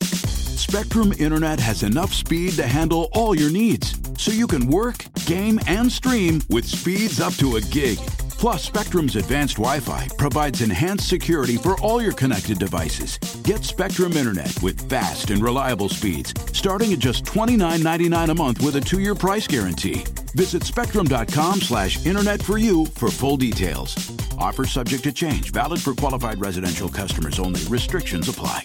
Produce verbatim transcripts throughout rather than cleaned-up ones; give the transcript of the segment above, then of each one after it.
Spectrum Internet has enough speed to handle all your needs, so you can work, game, and stream with speeds up to a gig. Plus, Spectrum's advanced Wi-Fi provides enhanced security for all your connected devices. Get Spectrum Internet with fast and reliable speeds, starting at just twenty-nine ninety-nine a month with a two-year price guarantee. Visit spectrum.com slash internet for you for full details. Offer subject to change, valid for qualified residential customers only. Restrictions apply.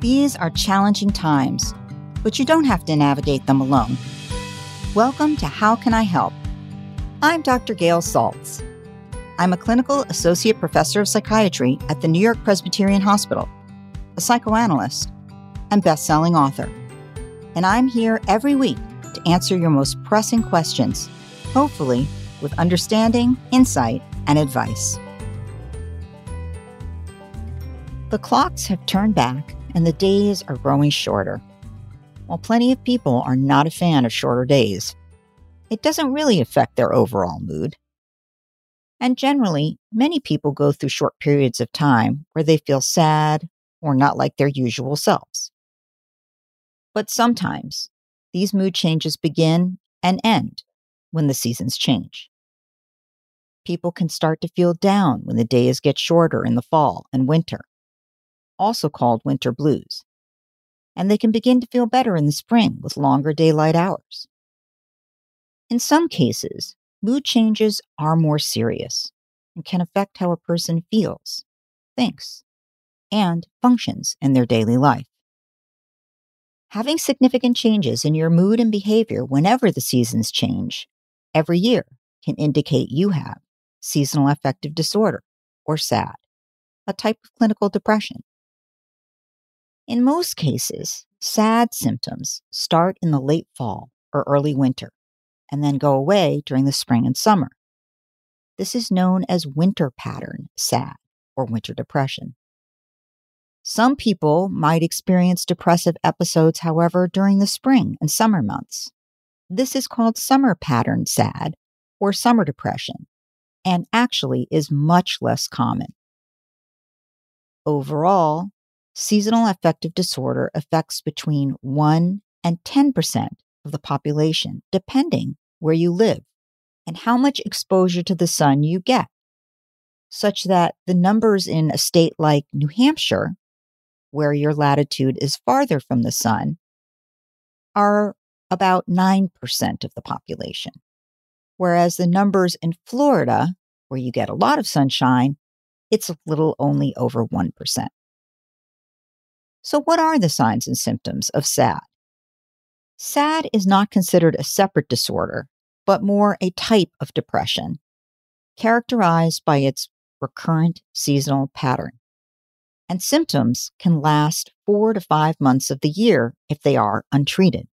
These are challenging times, but you don't have to navigate them alone. Welcome to How Can I Help? I'm Doctor Gail Saltz. I'm a clinical associate professor of psychiatry at the New York Presbyterian Hospital, a psychoanalyst, and best-selling author. And I'm here every week to answer your most pressing questions, hopefully with understanding, insight, and advice. The clocks have turned back, and the days are growing shorter. While plenty of people are not a fan of shorter days, it doesn't really affect their overall mood. And generally, many people go through short periods of time where they feel sad or not like their usual selves. But sometimes, these mood changes begin and end when the seasons change. People can start to feel down when the days get shorter in the fall and winter, also called winter blues, and they can begin to feel better in the spring with longer daylight hours. In some cases, mood changes are more serious and can affect how a person feels, thinks, and functions in their daily life. Having significant changes in your mood and behavior whenever the seasons change every year can indicate you have seasonal affective disorder, or SAD, a type of clinical depression. In most cases, SAD symptoms start in the late fall or early winter and then go away during the spring and summer. This is known as winter pattern SAD or winter depression. Some people might experience depressive episodes, however, during the spring and summer months. This is called summer pattern SAD or summer depression and actually is much less common. Overall, seasonal affective disorder affects between one and ten percent of the population, depending where you live and how much exposure to the sun you get, such that the numbers in a state like New Hampshire, where your latitude is farther from the sun, are about nine percent of the population, whereas the numbers in Florida, where you get a lot of sunshine, it's a little only over one percent. So what are the signs and symptoms of SAD? SAD is not considered a separate disorder, but more a type of depression, characterized by its recurrent seasonal pattern. And symptoms can last four to five months of the year if they are untreated.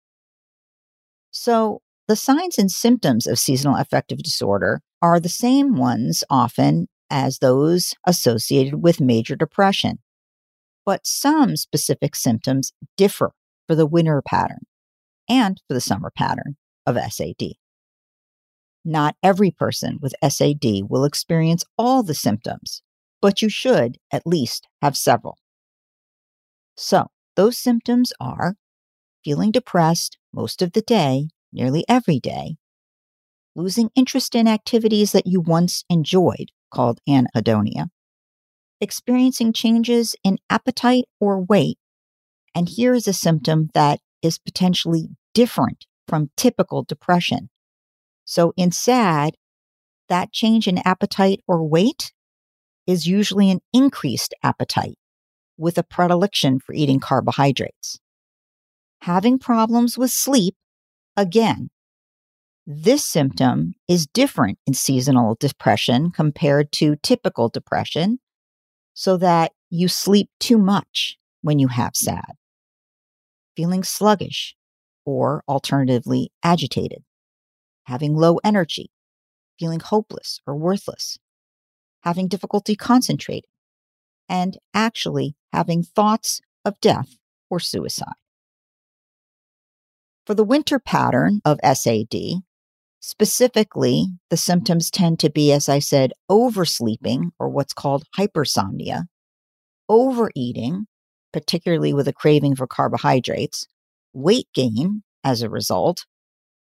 So the signs and symptoms of seasonal affective disorder are the same ones often as those associated with major depression, but some specific symptoms differ for the winter pattern and for the summer pattern of SAD. Not every person with SAD will experience all the symptoms, but you should at least have several. So those symptoms are feeling depressed most of the day, nearly every day, losing interest in activities that you once enjoyed, called anhedonia, experiencing changes in appetite or weight. And here is a symptom that is potentially different from typical depression. So in SAD, that change in appetite or weight is usually an increased appetite with a predilection for eating carbohydrates. Having problems with sleep, again, this symptom is different in seasonal depression compared to typical depression, so that you sleep too much when you have SAD, feeling sluggish or alternatively agitated, having low energy, feeling hopeless or worthless, having difficulty concentrating, and actually having thoughts of death or suicide. For the winter pattern of SAD, specifically, the symptoms tend to be, as I said, oversleeping, or what's called hypersomnia, overeating, particularly with a craving for carbohydrates, weight gain as a result,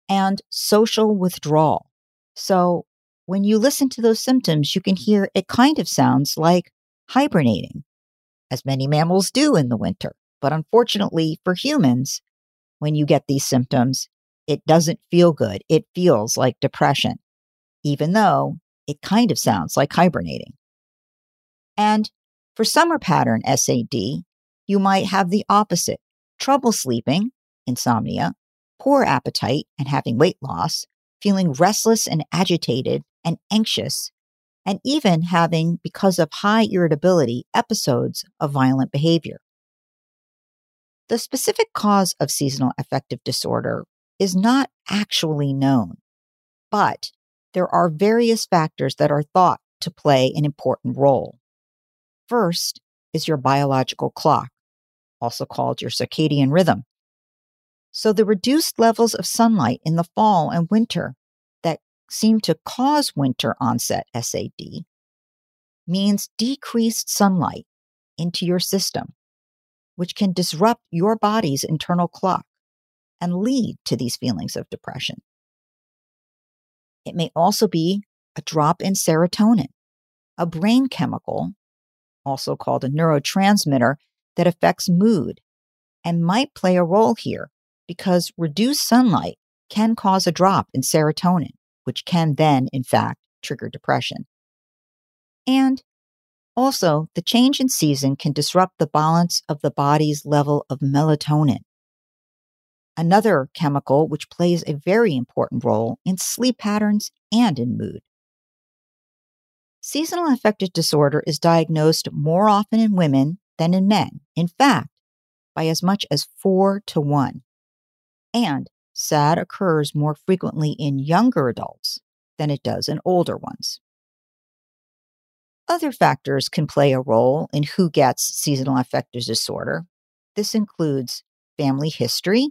and social withdrawal. So when you listen to those symptoms, you can hear it kind of sounds like hibernating, as many mammals do in the winter. But unfortunately for humans, when you get these symptoms, it doesn't feel good. It feels like depression, even though it kind of sounds like hibernating. And for summer pattern SAD, you might have the opposite: trouble sleeping, insomnia, poor appetite and having weight loss, feeling restless and agitated and anxious, and even having, because of high irritability, episodes of violent behavior. The specific cause of seasonal affective disorder is not actually known, but there are various factors that are thought to play an important role. First is your biological clock, also called your circadian rhythm. So the reduced levels of sunlight in the fall and winter that seem to cause winter onset SAD means decreased sunlight into your system, which can disrupt your body's internal clock and lead to these feelings of depression. It may also be a drop in serotonin, a brain chemical, also called a neurotransmitter, that affects mood and might play a role here, because reduced sunlight can cause a drop in serotonin, which can then, in fact, trigger depression. And also, the change in season can disrupt the balance of the body's level of melatonin, another chemical which plays a very important role in sleep patterns and in mood. Seasonal affective disorder is diagnosed more often in women than in men, in fact, by as much as four to one. And SAD occurs more frequently in younger adults than it does in older ones. Other factors can play a role in who gets seasonal affective disorder. This includes family history,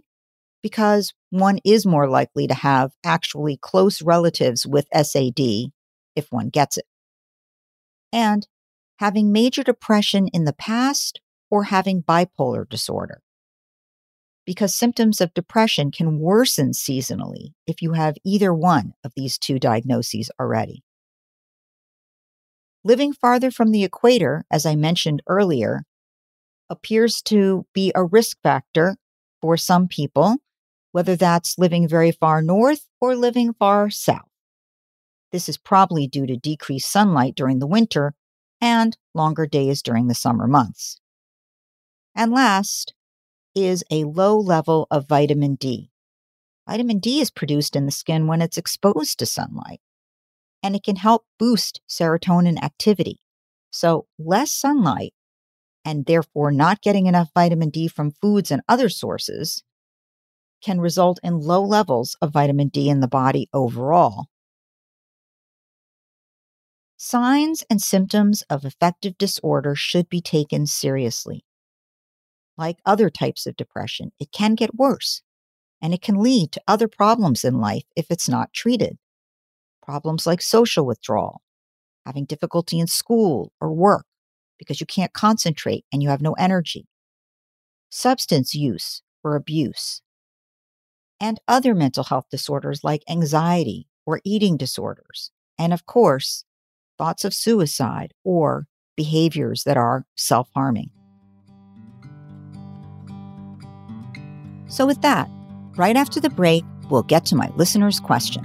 because one is more likely to have actually close relatives with SAD if one gets it, and having major depression in the past or having bipolar disorder, because symptoms of depression can worsen seasonally if you have either one of these two diagnoses already. Living farther from the equator, as I mentioned earlier, appears to be a risk factor for some people, whether that's living very far north or living far south. This is probably due to decreased sunlight during the winter and longer days during the summer months. And last is a low level of vitamin D. Vitamin D is produced in the skin when it's exposed to sunlight, and it can help boost serotonin activity. So less sunlight, and therefore not getting enough vitamin D from foods and other sources, can result in low levels of vitamin D in the body overall. Signs and symptoms of affective disorder should be taken seriously. Like other types of depression, it can get worse, and it can lead to other problems in life if it's not treated. Problems like social withdrawal, having difficulty in school or work, because you can't concentrate and you have no energy, substance use or abuse, and other mental health disorders like anxiety or eating disorders, and of course, thoughts of suicide or behaviors that are self-harming. So with that, right after the break, we'll get to my listener's question.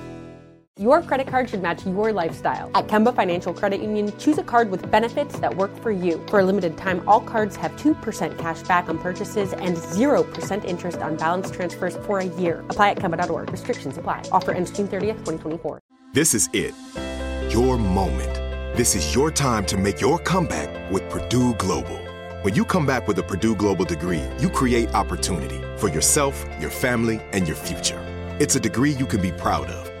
Your credit card should match your lifestyle. At Kemba Financial Credit Union, choose a card with benefits that work for you. For a limited time, all cards have two percent cash back on purchases and zero percent interest on balance transfers for a year. Apply at Kemba dot org. Restrictions apply. Offer ends June thirtieth, twenty twenty-four. This is it. Your moment. This is your time to make your comeback with Purdue Global. When you come back with a Purdue Global degree, you create opportunity for yourself, your family, and your future. It's a degree you can be proud of.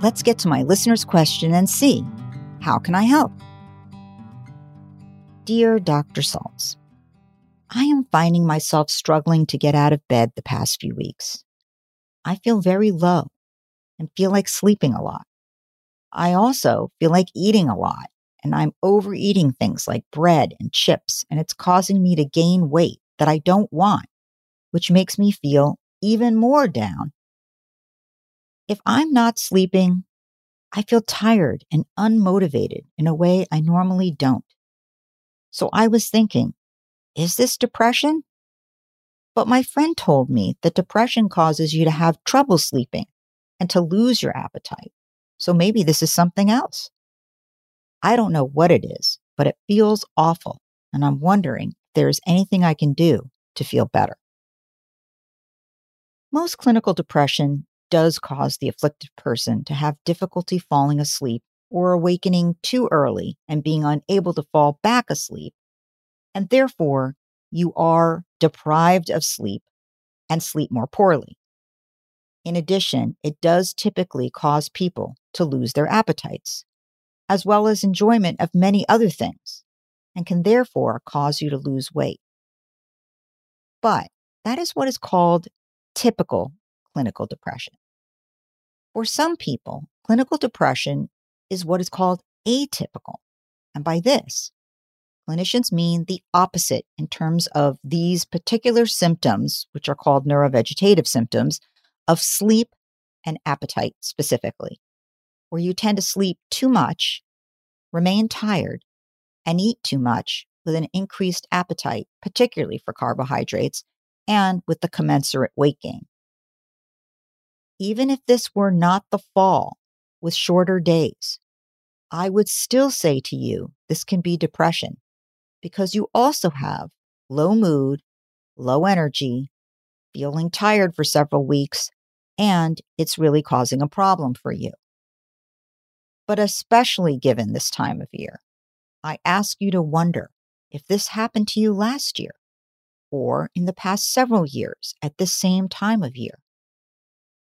Let's get to my listener's question and see, how can I help? Dear Doctor Saltz, I am finding myself struggling to get out of bed the past few weeks. I feel very low and feel like sleeping a lot. I also feel like eating a lot, and I'm overeating things like bread and chips, and it's causing me to gain weight that I don't want, which makes me feel even more down. If I'm not sleeping, I feel tired and unmotivated in a way I normally don't. So I was thinking, is this depression? But my friend told me that depression causes you to have trouble sleeping and to lose your appetite. So maybe this is something else. I don't know what it is, but it feels awful, and I'm wondering if there is anything I can do to feel better. Most clinical depression does cause the afflicted person to have difficulty falling asleep or awakening too early and being unable to fall back asleep, and therefore you are deprived of sleep and sleep more poorly. In addition, it does typically cause people to lose their appetites, as well as enjoyment of many other things, and can therefore cause you to lose weight. But that is what is called typical clinical depression. For some people, clinical depression is what is called atypical. And by this, clinicians mean the opposite in terms of these particular symptoms, which are called neurovegetative symptoms, of sleep and appetite specifically, where you tend to sleep too much, remain tired, and eat too much with an increased appetite, particularly for carbohydrates, and with the commensurate weight gain. Even if this were not the fall with shorter days, I would still say to you, this can be depression because you also have low mood, low energy, feeling tired for several weeks, and it's really causing a problem for you. But especially given this time of year, I ask you to wonder if this happened to you last year or in the past several years at this same time of year.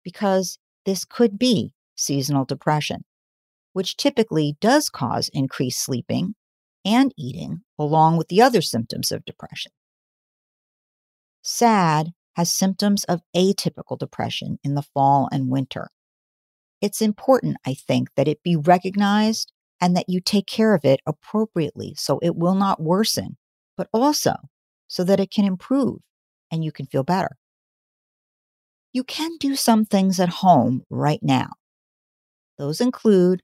Because this could be seasonal depression, which typically does cause increased sleeping and eating along with the other symptoms of depression. S A D has symptoms of atypical depression in the fall and winter. It's important, I think, that it be recognized and that you take care of it appropriately so it will not worsen, but also so that it can improve and you can feel better. You can do some things at home right now. Those include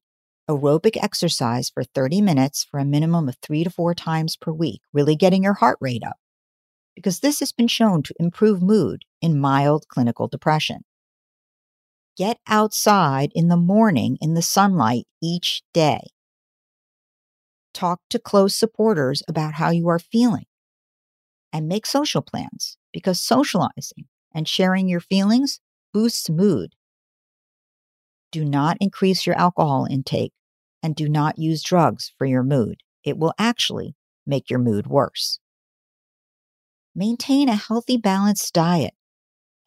aerobic exercise for thirty minutes for a minimum of three to four times per week, really getting your heart rate up, because this has been shown to improve mood in mild clinical depression. Get outside in the morning in the sunlight each day. Talk to close supporters about how you are feeling, and make social plans, because socializing and sharing your feelings boosts mood. Do not increase your alcohol intake and do not use drugs for your mood. It will actually make your mood worse. Maintain a healthy, balanced diet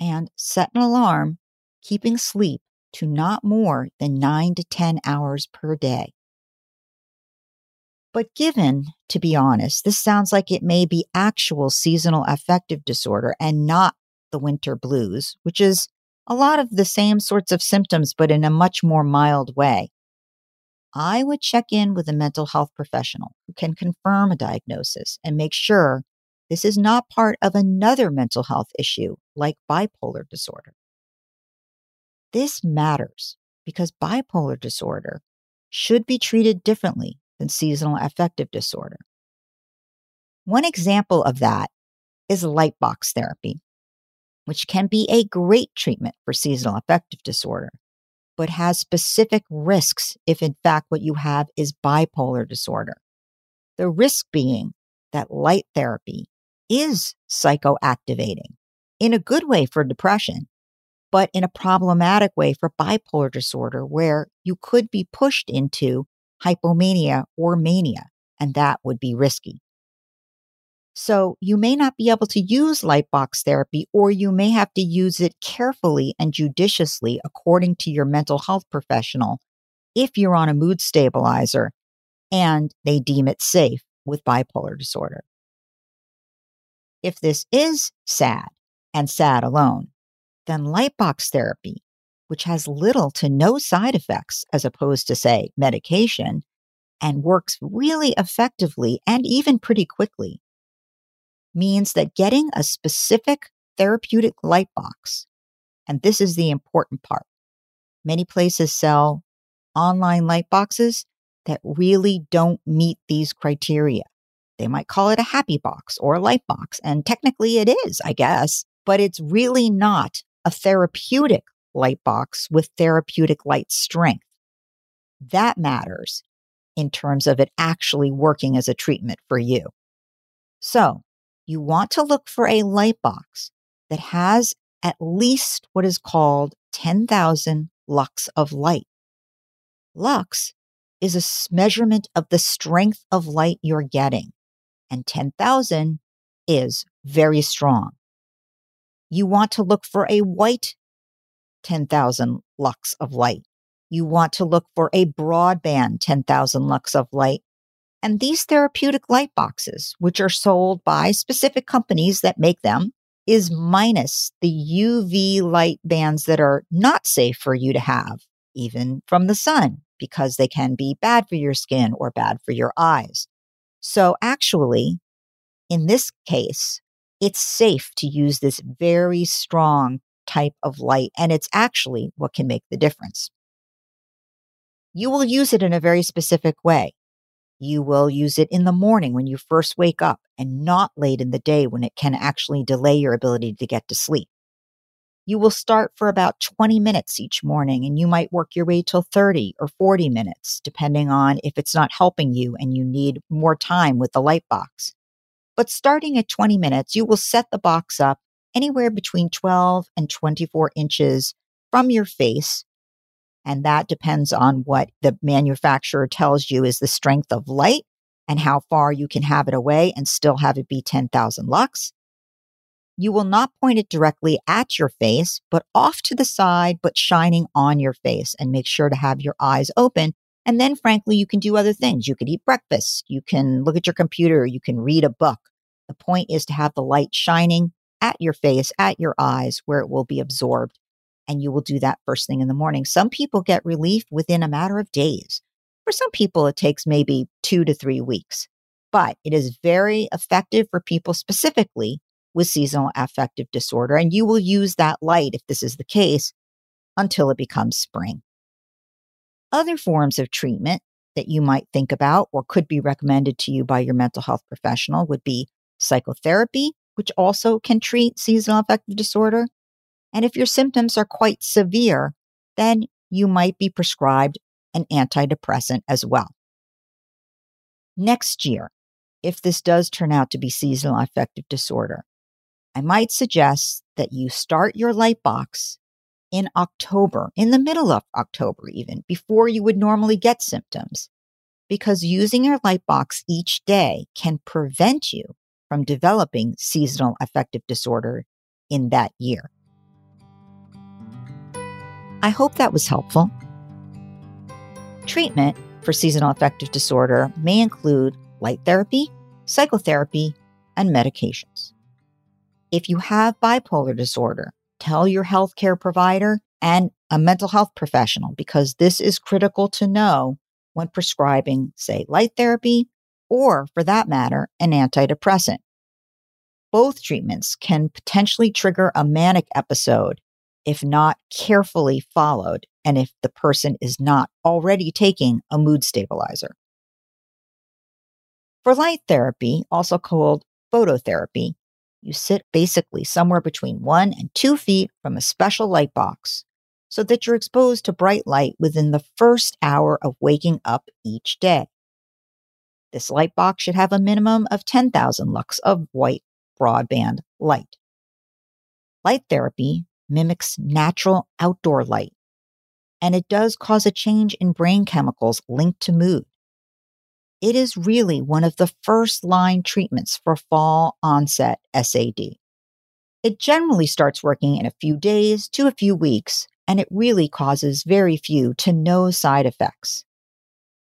and set an alarm, keeping sleep to not more than nine to ten hours per day. But given, to be honest, this sounds like it may be actual seasonal affective disorder and not the winter blues, which is a lot of the same sorts of symptoms, but in a much more mild way. I would check in with a mental health professional who can confirm a diagnosis and make sure this is not part of another mental health issue like bipolar disorder. This matters because bipolar disorder should be treated differently than seasonal affective disorder. One example of that is light box therapy, which can be a great treatment for seasonal affective disorder, but has specific risks if in fact what you have is bipolar disorder. The risk being that light therapy is psychoactivating in a good way for depression, but in a problematic way for bipolar disorder where you could be pushed into hypomania or mania, and that would be risky. So you may not be able to use light box therapy, or you may have to use it carefully and judiciously according to your mental health professional if you're on a mood stabilizer and they deem it safe with bipolar disorder. If this is S A D and S A D alone, then light box therapy, which has little to no side effects as opposed to, say, medication, and works really effectively and even pretty quickly, means that getting a specific therapeutic light box, and this is the important part, many places sell online light boxes that really don't meet these criteria. They might call it a happy box or a light box, and technically it is, I guess, but it's really not a therapeutic light box with therapeutic light strength. That matters in terms of it actually working as a treatment for you. So, you want to look for a light box that has at least what is called ten thousand lux of light. Lux is a measurement of the strength of light you're getting, and ten thousand is very strong. You want to look for a white ten thousand lux of light. You want to look for a broadband ten thousand lux of light. And these therapeutic light boxes, which are sold by specific companies that make them, is minus the U V light bands that are not safe for you to have, even from the sun, because they can be bad for your skin or bad for your eyes. So actually, in this case, it's safe to use this very strong type of light, and it's actually what can make the difference. You will use it in a very specific way. You will use it in the morning when you first wake up and not late in the day when it can actually delay your ability to get to sleep. You will start for about twenty minutes each morning, and you might work your way till thirty or forty minutes, depending on if it's not helping you and you need more time with the light box. But starting at twenty minutes, you will set the box up anywhere between twelve and twenty-four inches from your face. And that depends on what the manufacturer tells you is the strength of light and how far you can have it away and still have it be ten thousand lux. You will not point it directly at your face, but off to the side, but shining on your face, and make sure to have your eyes open. And then frankly, you can do other things. You could eat breakfast. You can look at your computer. You can read a book. The point is to have the light shining at your face, at your eyes, where it will be absorbed. And you will do that first thing in the morning. Some people get relief within a matter of days. For some people, it takes maybe two to three weeks, but it is very effective for people specifically with seasonal affective disorder. And you will use that light, if this is the case, until it becomes spring. Other forms of treatment that you might think about or could be recommended to you by your mental health professional would be psychotherapy, which also can treat seasonal affective disorder. And if your symptoms are quite severe, then you might be prescribed an antidepressant as well. Next year, if this does turn out to be seasonal affective disorder, I might suggest that you start your light box in October, in the middle of October even, before you would normally get symptoms, because using your light box each day can prevent you from developing seasonal affective disorder in that year. I hope that was helpful. Treatment for seasonal affective disorder may include light therapy, psychotherapy, and medications. If you have bipolar disorder, tell your healthcare provider and a mental health professional, because this is critical to know when prescribing, say, light therapy, or for that matter, an antidepressant. Both treatments can potentially trigger a manic episode if not carefully followed and if the person is not already taking a mood stabilizer. For light therapy, also called phototherapy, you sit basically somewhere between one and two feet from a special light box so that you're exposed to bright light within the first hour of waking up each day. This light box should have a minimum of ten thousand lux of white broadband light. Light therapy mimics natural outdoor light, and it does cause a change in brain chemicals linked to mood. It is really one of the first-line treatments for fall-onset S A D. It generally starts working in a few days to a few weeks, and it really causes very few to no side effects.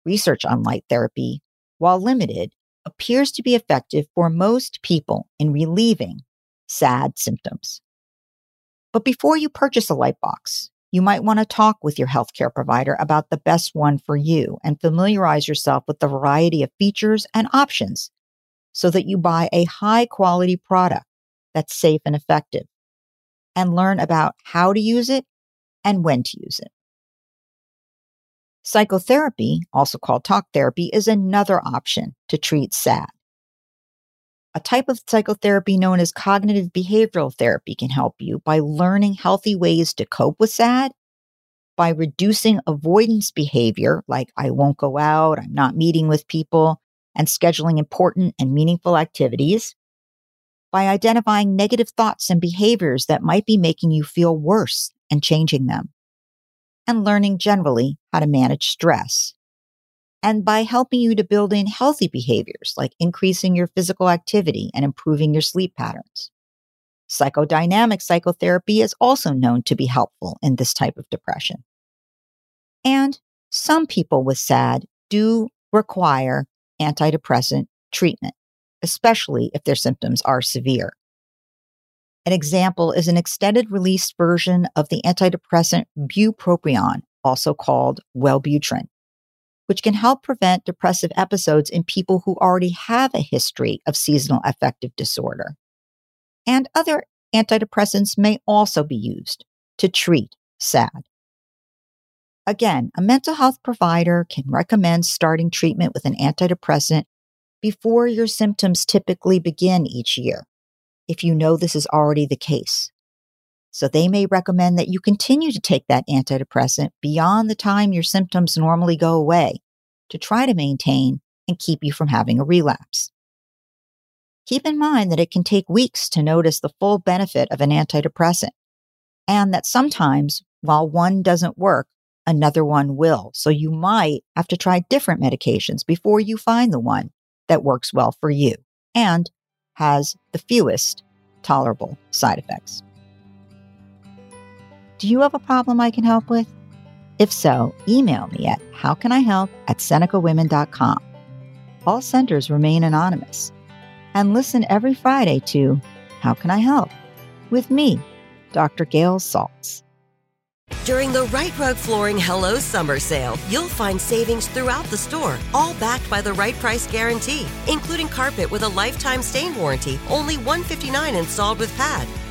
Research on light therapy, while limited, appears to be effective for most people in relieving S A D symptoms. But before you purchase a light box, you might want to talk with your healthcare provider about the best one for you and familiarize yourself with the variety of features and options so that you buy a high-quality product that's safe and effective, and learn about how to use it and when to use it. Psychotherapy, also called talk therapy, is another option to treat S A D. A type of psychotherapy known as cognitive behavioral therapy can help you by learning healthy ways to cope with S A D, by reducing avoidance behavior, like I won't go out, I'm not meeting with people, and scheduling important and meaningful activities, by identifying negative thoughts and behaviors that might be making you feel worse and changing them, and learning generally how to manage stress, and by helping you to build in healthy behaviors like increasing your physical activity and improving your sleep patterns. Psychodynamic psychotherapy is also known to be helpful in this type of depression. And some people with S A D do require antidepressant treatment, especially if their symptoms are severe. An example is an extended release version of the antidepressant bupropion, also called Wellbutrin, which can help prevent depressive episodes in people who already have a history of seasonal affective disorder. And other antidepressants may also be used to treat S A D. Again, a mental health provider can recommend starting treatment with an antidepressant before your symptoms typically begin each year, if you know this is already the case. So they may recommend that you continue to take that antidepressant beyond the time your symptoms normally go away to try to maintain and keep you from having a relapse. Keep in mind that it can take weeks to notice the full benefit of an antidepressant, and that sometimes while one doesn't work, another one will. So you might have to try different medications before you find the one that works well for you and has the fewest tolerable side effects. Do you have a problem I can help with? If so, email me at howcanihelp at seneca women dot com. All senders remain anonymous. And listen every Friday to How Can I Help? With me, Doctor Gail Saltz. During the Right Rug Flooring Hello Summer Sale, you'll find savings throughout the store, all backed by the Right Price Guarantee, including carpet with a lifetime stain warranty, only one hundred fifty-nine dollars installed with pad.